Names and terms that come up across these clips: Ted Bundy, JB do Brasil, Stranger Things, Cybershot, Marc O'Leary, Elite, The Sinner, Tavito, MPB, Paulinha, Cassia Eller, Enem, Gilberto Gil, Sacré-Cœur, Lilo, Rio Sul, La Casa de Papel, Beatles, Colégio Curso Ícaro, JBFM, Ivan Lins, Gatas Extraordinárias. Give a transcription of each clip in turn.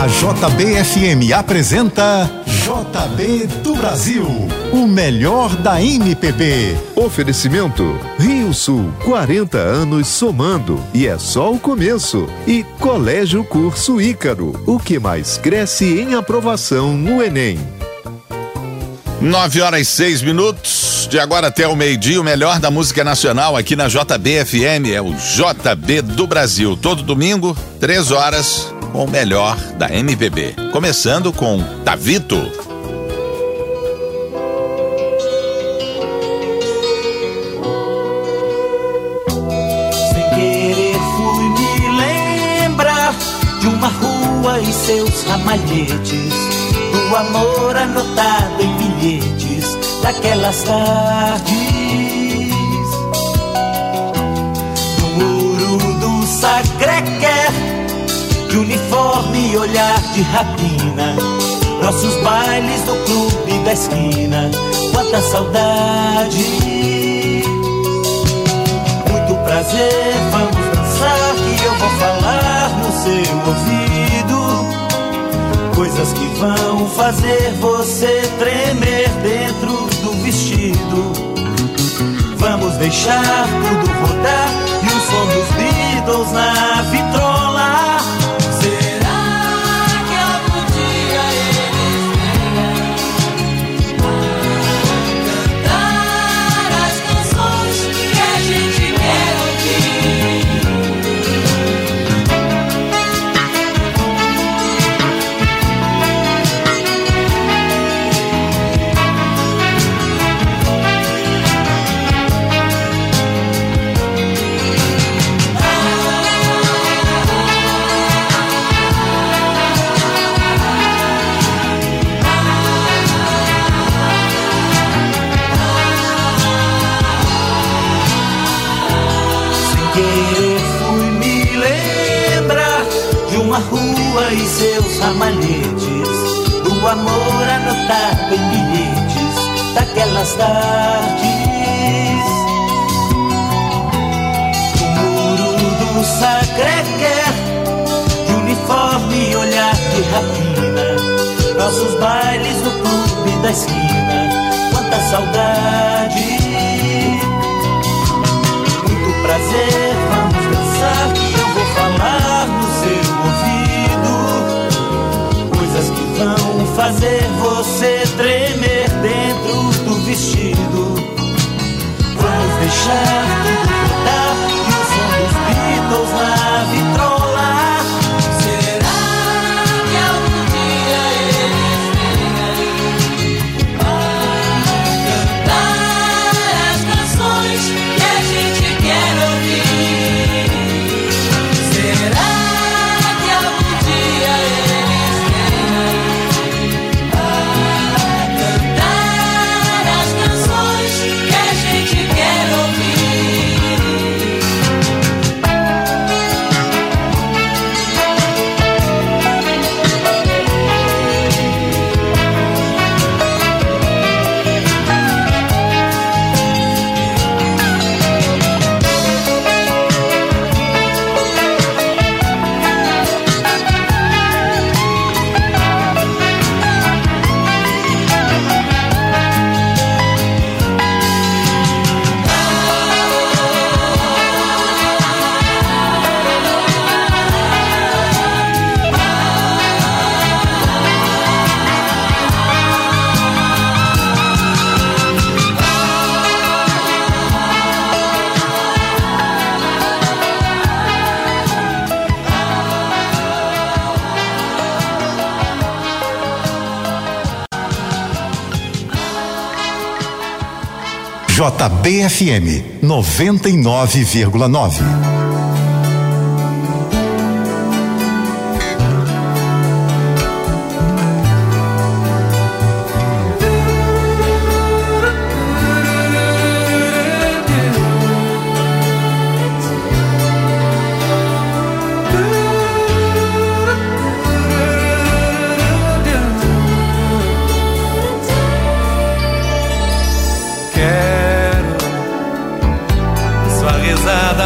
A JBFM apresenta JB do Brasil, o melhor da MPB. Oferecimento Rio Sul, 40 anos somando, e é só o começo. E Colégio Curso Ícaro, o que mais cresce em aprovação no Enem. 9h06, de agora até o meio-dia, o melhor da música nacional aqui na JBFM é o JB do Brasil. Todo domingo, 3 horas, com o melhor da MPB. Começando com Tavito. Sem querer fui me lembrar de uma rua e seus ramalhetes, do amor anotado em bilhetes daquelas tardes. No muro do Sacré-Cœur, de uniforme e olhar de rapina, nossos bailes do clube da esquina, quanta saudade. Muito prazer, vamos dançar, que eu vou falar no seu ouvido coisas que vão fazer você tremer dentro do vestido. Vamos deixar tudo rodar e o som dos Beatles na vitrola. E seus ramalhetes, do amor anotado em bilhetes daquelas tardes. O muro do Sacré-Cœur, de uniforme e olhar de rapina, nossos bailes no clube da esquina, quanta saudade. Muito prazer, vamos dançar, que eu vou falar no seu ouvido que vão fazer você tremer dentro do vestido. Vamos deixar tudo rodar e o som dos Beatles na vitrola. Será que algum dia eles venham para cantar as canções que a gente quer ouvir? Será que algum dia eles JBFM 99,9.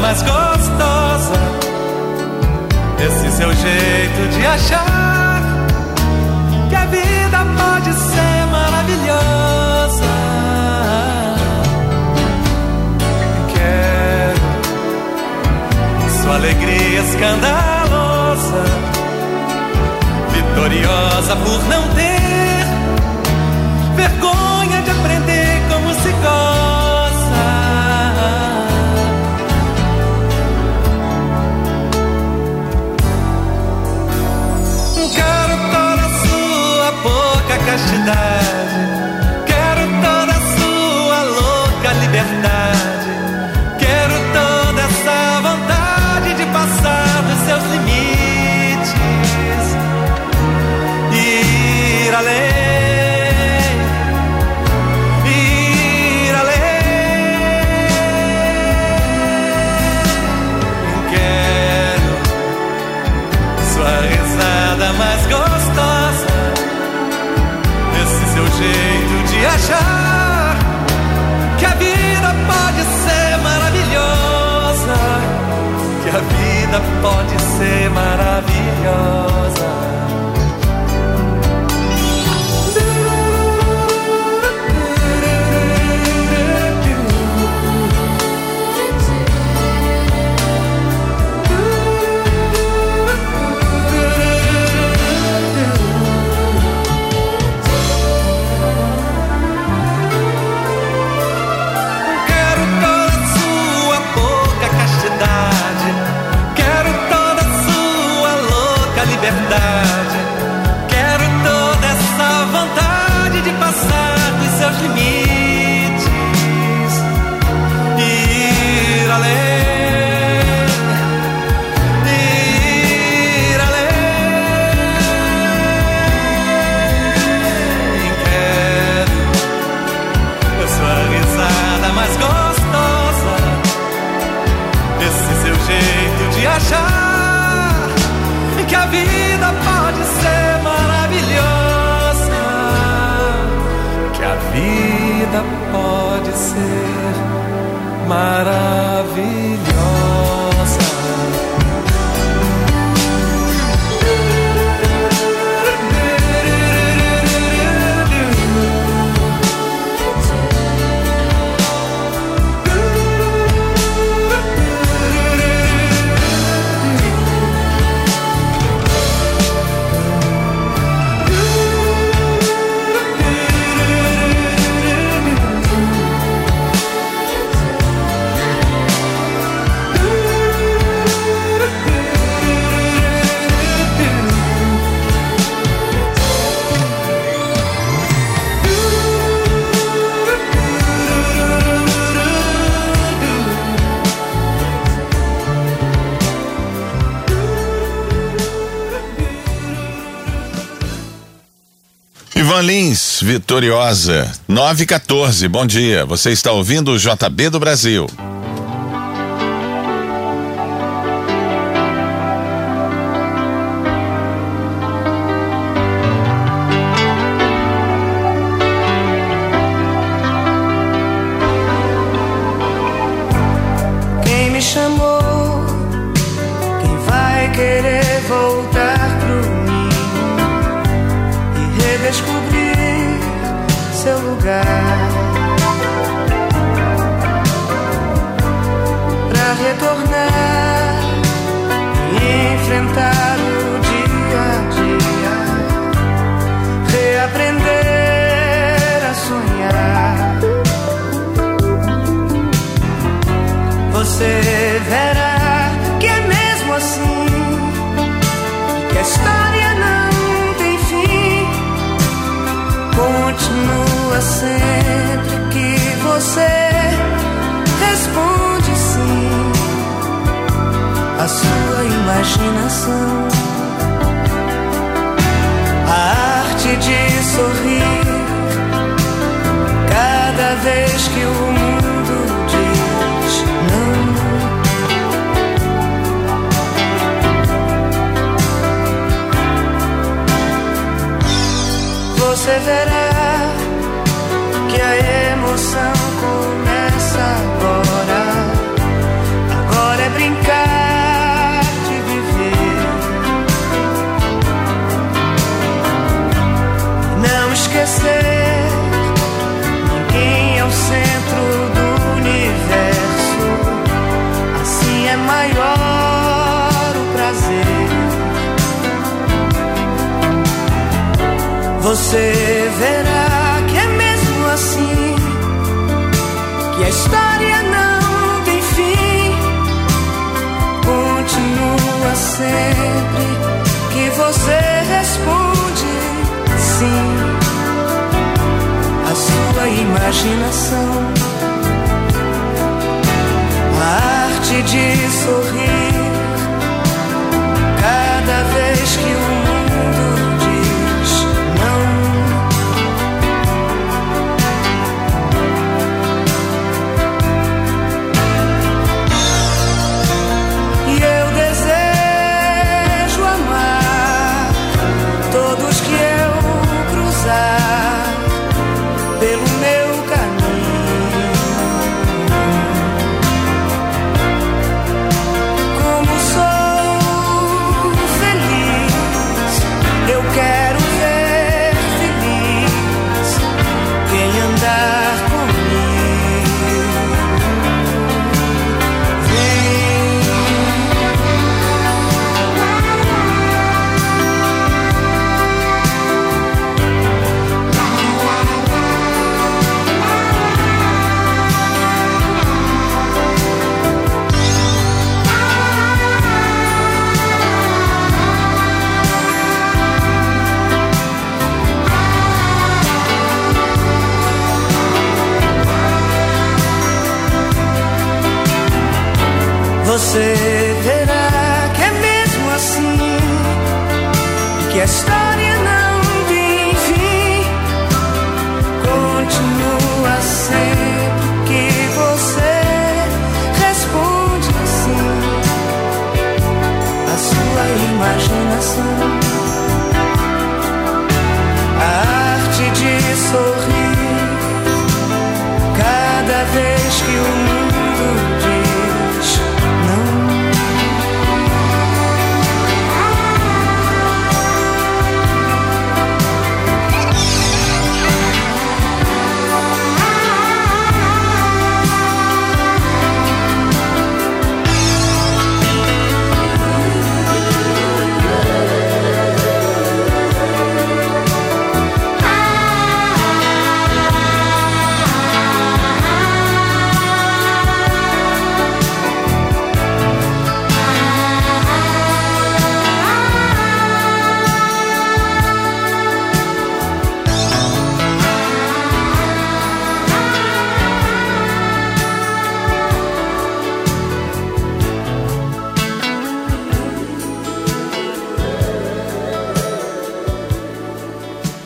Mais gostosa, esse seu jeito de achar que a vida pode ser maravilhosa. Quero sua alegria escandalosa, vitoriosa por não ter vergonha de aprender como se goza. Quero toda sua pouca castidade, quero toda sua louca liberdade, quero toda essa vontade de passar dos seus limites e ir além. Jeito de achar que a vida pode ser maravilhosa, que a vida pode ser maravilhosa. Quero toda essa vontade de passar dos seus limites e ir além, ir além. Quero a sua risada mais gostosa, esse seu jeito de achar que a vida pode ser maravilhosa, que a vida pode ser maravilhosa. Ivan Lins, Vitoriosa, 9:14, bom dia, você está ouvindo o JB do Brasil. Quem me chamou, quem vai querer voltar pro ninho e redescobrir seu lugar, pra retornar e enfrentar o dia a dia, reaprender a sonhar. Você verá que é mesmo assim, que a história não tem fim, continua sempre que você responde sim à sua imaginação. A arte de sorrir cada vez que o mundo diz não. Você verá que a emoção começa agora. Agora é brincar de viver. você verá que é mesmo assim, que a história não tem fim. Continua sempre que você responde sim. A sua imaginação, a arte de sorrir, cada vez que o mundo diz não. E eu desejo amar todos que eu cruzar pelo meu caminho. Como sou feliz, eu quero ver feliz quem andar comigo. Você verá que é mesmo assim, que a história não tem fim. Continua sempre que você responde sim. A sua imaginação, a arte de sorrir, cada vez que o mundo diz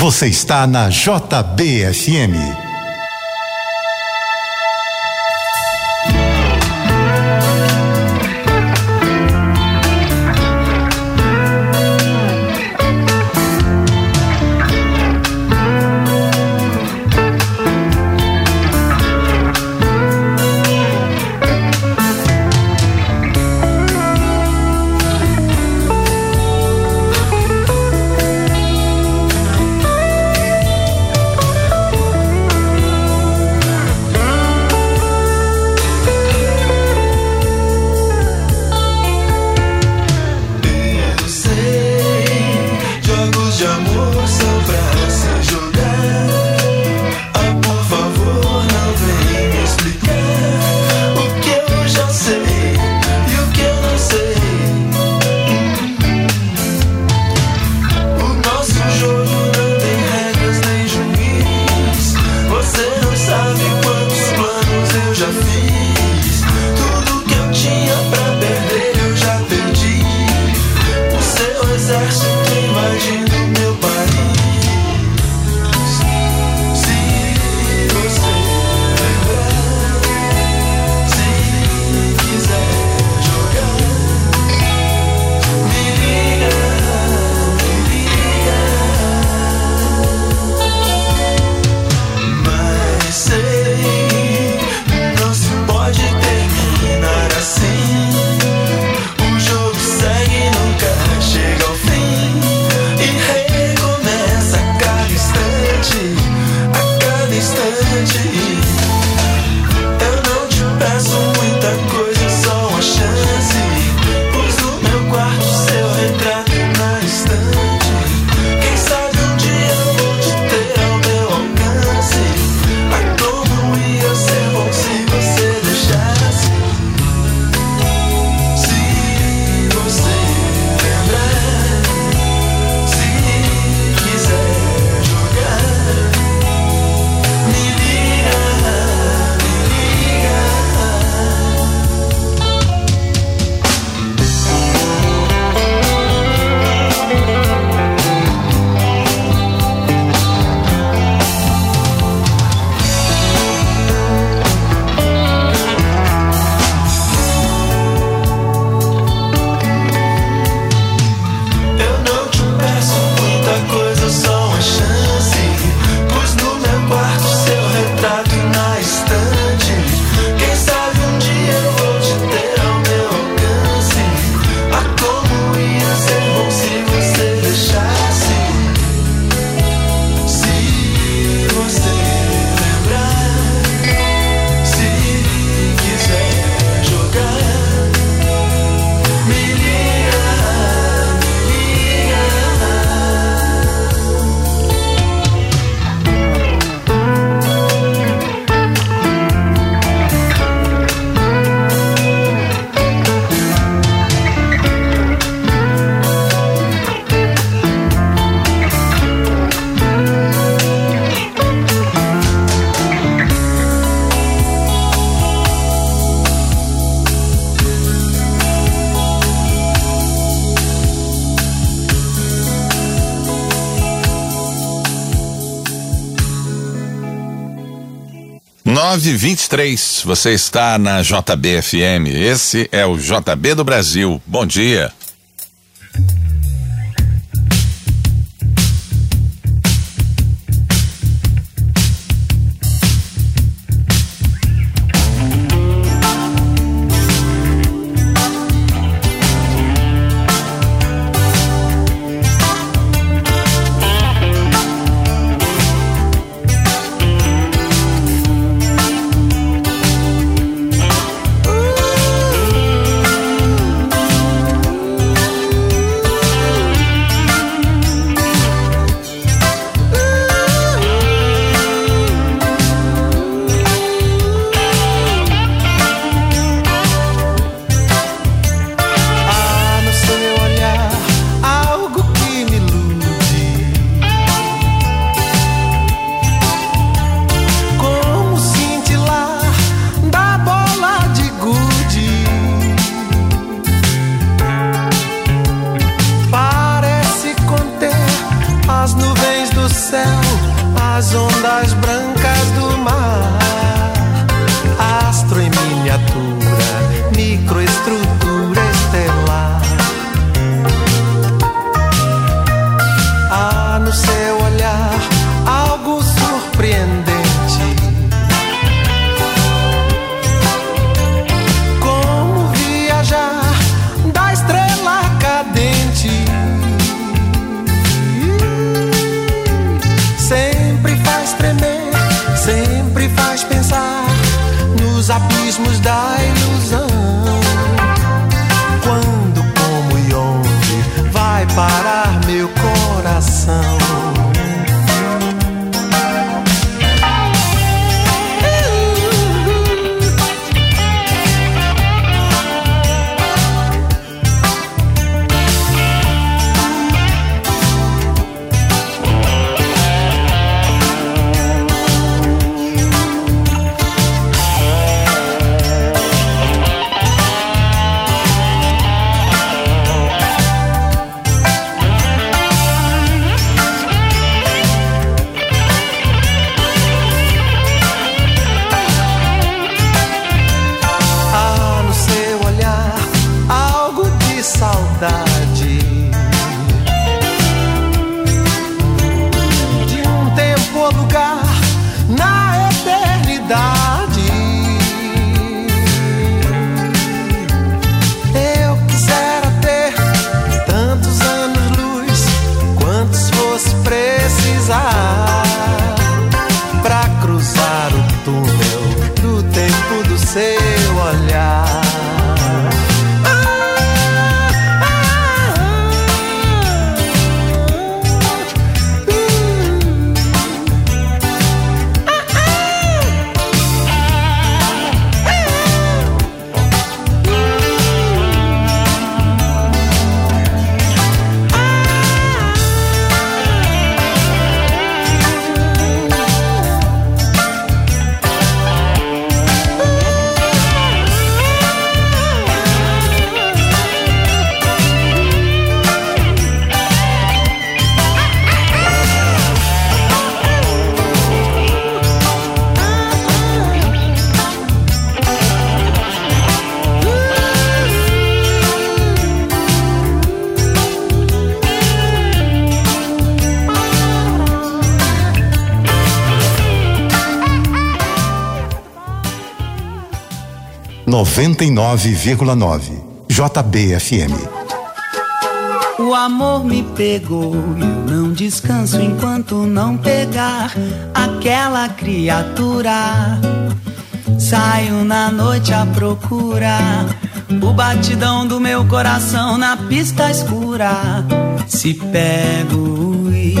Você está na JBFM. Terminar assim, o jogo segue e nunca chega ao fim. 9:23, você está na JBFM. Esse é o JB do Brasil. Bom dia. Noventa e nove vírgula nove, JBFM. O amor me pegou, eu não descanso enquanto não pegar aquela criatura. Saio na noite à procura, o batidão do meu coração na pista escura. Se pego e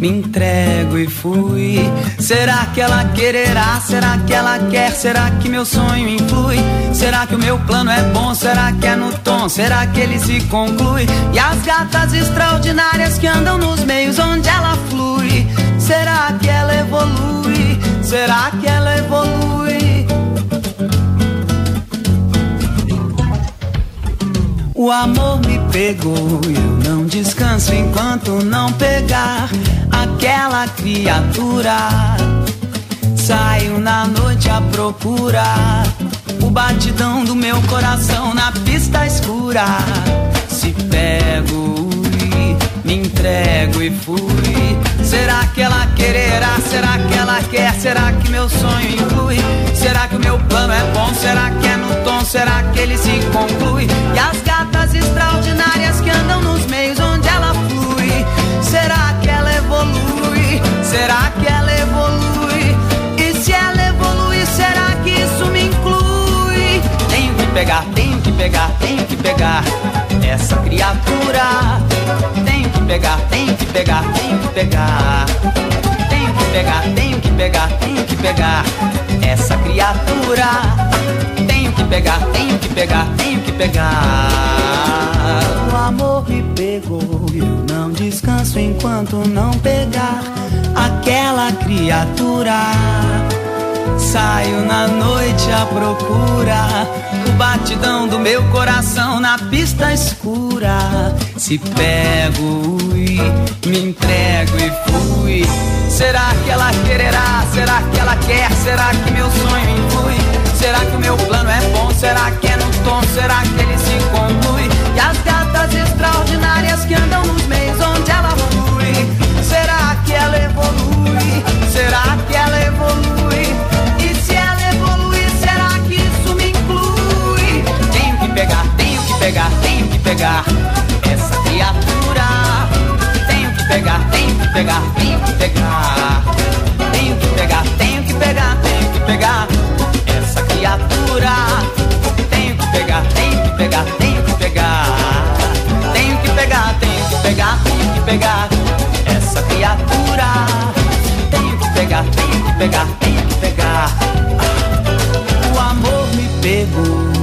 me entrego e fui. Será que ela quererá? Será que ela quer? Será que meu sonho influi? Será que o meu plano é bom? Será que é no tom? Será que ele se conclui? E as gatas extraordinárias que andam nos meios onde ela flui? Será que ela evolui? Será que ela evolui? O amor me pegou e eu não descanso enquanto não pegar aquela criatura. Saio na noite a procurar o batidão do meu coração na pista escura. Se pego, me entrego e fui. Será que ela quererá? Será que ela quer? Será que meu sonho inclui? Será que o meu plano é bom? Será que é no tom? Será que ele se conclui? E as gatas extraordinárias que andam nos meios onde ela flui. Será que ela evolui? Será que ela evolui? E se ela evolui, será que isso me inclui? Tenho que pegar, tenho que pegar, tenho que pegar essa criatura. Tenho que pegar, tenho que pegar, tenho que pegar. Tenho que pegar, tenho que pegar, tenho que pegar essa criatura. Tenho que pegar, tenho que pegar, tenho que pegar. O amor me pegou, eu não descanso enquanto não pegar aquela criatura. Saio na noite à procura, o batidão do meu coração na pista escura. Se pego, ui, me entrego e fui. Será que ela quererá? Será que ela quer? Será que meu sonho inclui? Será que o meu plano é bom? Será que é no tom? Será que ele se conclui? E as gatas extraordinárias que andam nos meios onde ela flui. Será que ela evolui? Será que ela evolui? Tenho que pegar essa criatura. Tenho que pegar, tenho que pegar, tenho que pegar. Tenho que pegar, tenho que pegar, tenho que pegar essa criatura. Tenho que pegar, tenho que pegar, tenho que pegar. Tenho que pegar, tenho que pegar, tenho que pegar essa criatura. Tenho que pegar, tenho que pegar, tenho que pegar. O amor me pegou.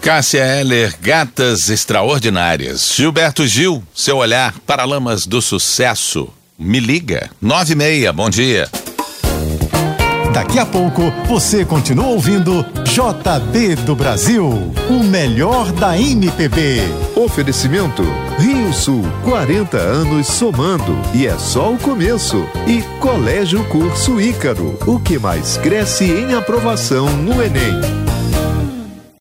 Cassia Eller, Gatas Extraordinárias. Gilberto Gil, seu olhar para lamas do sucesso. Me liga, 9h30, bom dia. Daqui a pouco, você continua ouvindo JB do Brasil, o melhor da MPB. Oferecimento Rio Sul, 40 anos somando, e é só o começo. E Colégio Curso Ícaro, o que mais cresce em aprovação no Enem.